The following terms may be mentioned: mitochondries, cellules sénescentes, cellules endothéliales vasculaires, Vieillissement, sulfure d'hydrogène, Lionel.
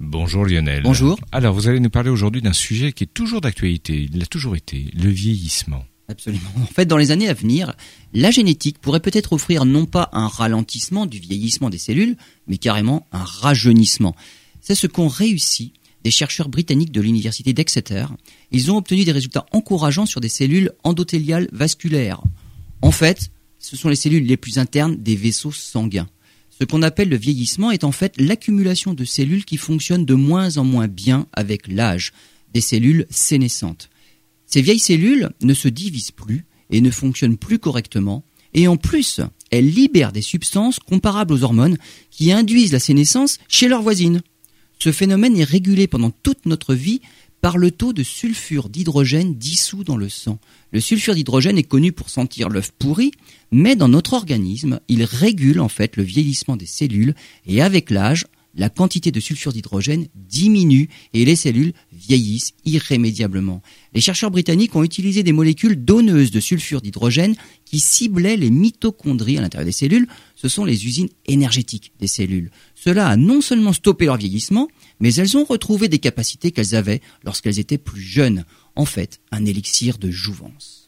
Bonjour Lionel. Bonjour. Alors vous allez nous parler aujourd'hui d'un sujet qui est toujours d'actualité, il l'a toujours été, le vieillissement. Absolument. En fait, dans les années à venir, la génétique pourrait peut-être offrir non pas un ralentissement du vieillissement des cellules, mais carrément un rajeunissement. C'est ce qu'ont réussi des chercheurs britanniques de l'université d'Exeter. Ils ont obtenu des résultats encourageants sur des cellules endothéliales vasculaires. En fait, ce sont les cellules les plus internes des vaisseaux sanguins. Ce qu'on appelle le vieillissement est en fait l'accumulation de cellules qui fonctionnent de moins en moins bien avec l'âge, des cellules sénescentes. Ces vieilles cellules ne se divisent plus et ne fonctionnent plus correctement. Et en plus, elles libèrent des substances comparables aux hormones qui induisent la sénescence chez leurs voisines. Ce phénomène est régulé pendant toute notre vie par le taux de sulfure d'hydrogène dissous dans le sang. Le sulfure d'hydrogène est connu pour sentir l'œuf pourri, mais dans notre organisme, il régule en fait le vieillissement des cellules. Et avec l'âge, la quantité de sulfure d'hydrogène diminue et les cellules vieillissent irrémédiablement. Les chercheurs britanniques ont utilisé des molécules donneuses de sulfure d'hydrogène qui ciblaient les mitochondries à l'intérieur des cellules. Ce sont les usines énergétiques des cellules. Cela a non seulement stoppé leur vieillissement, mais elles ont retrouvé des capacités qu'elles avaient lorsqu'elles étaient plus jeunes. En fait, un élixir de jouvence.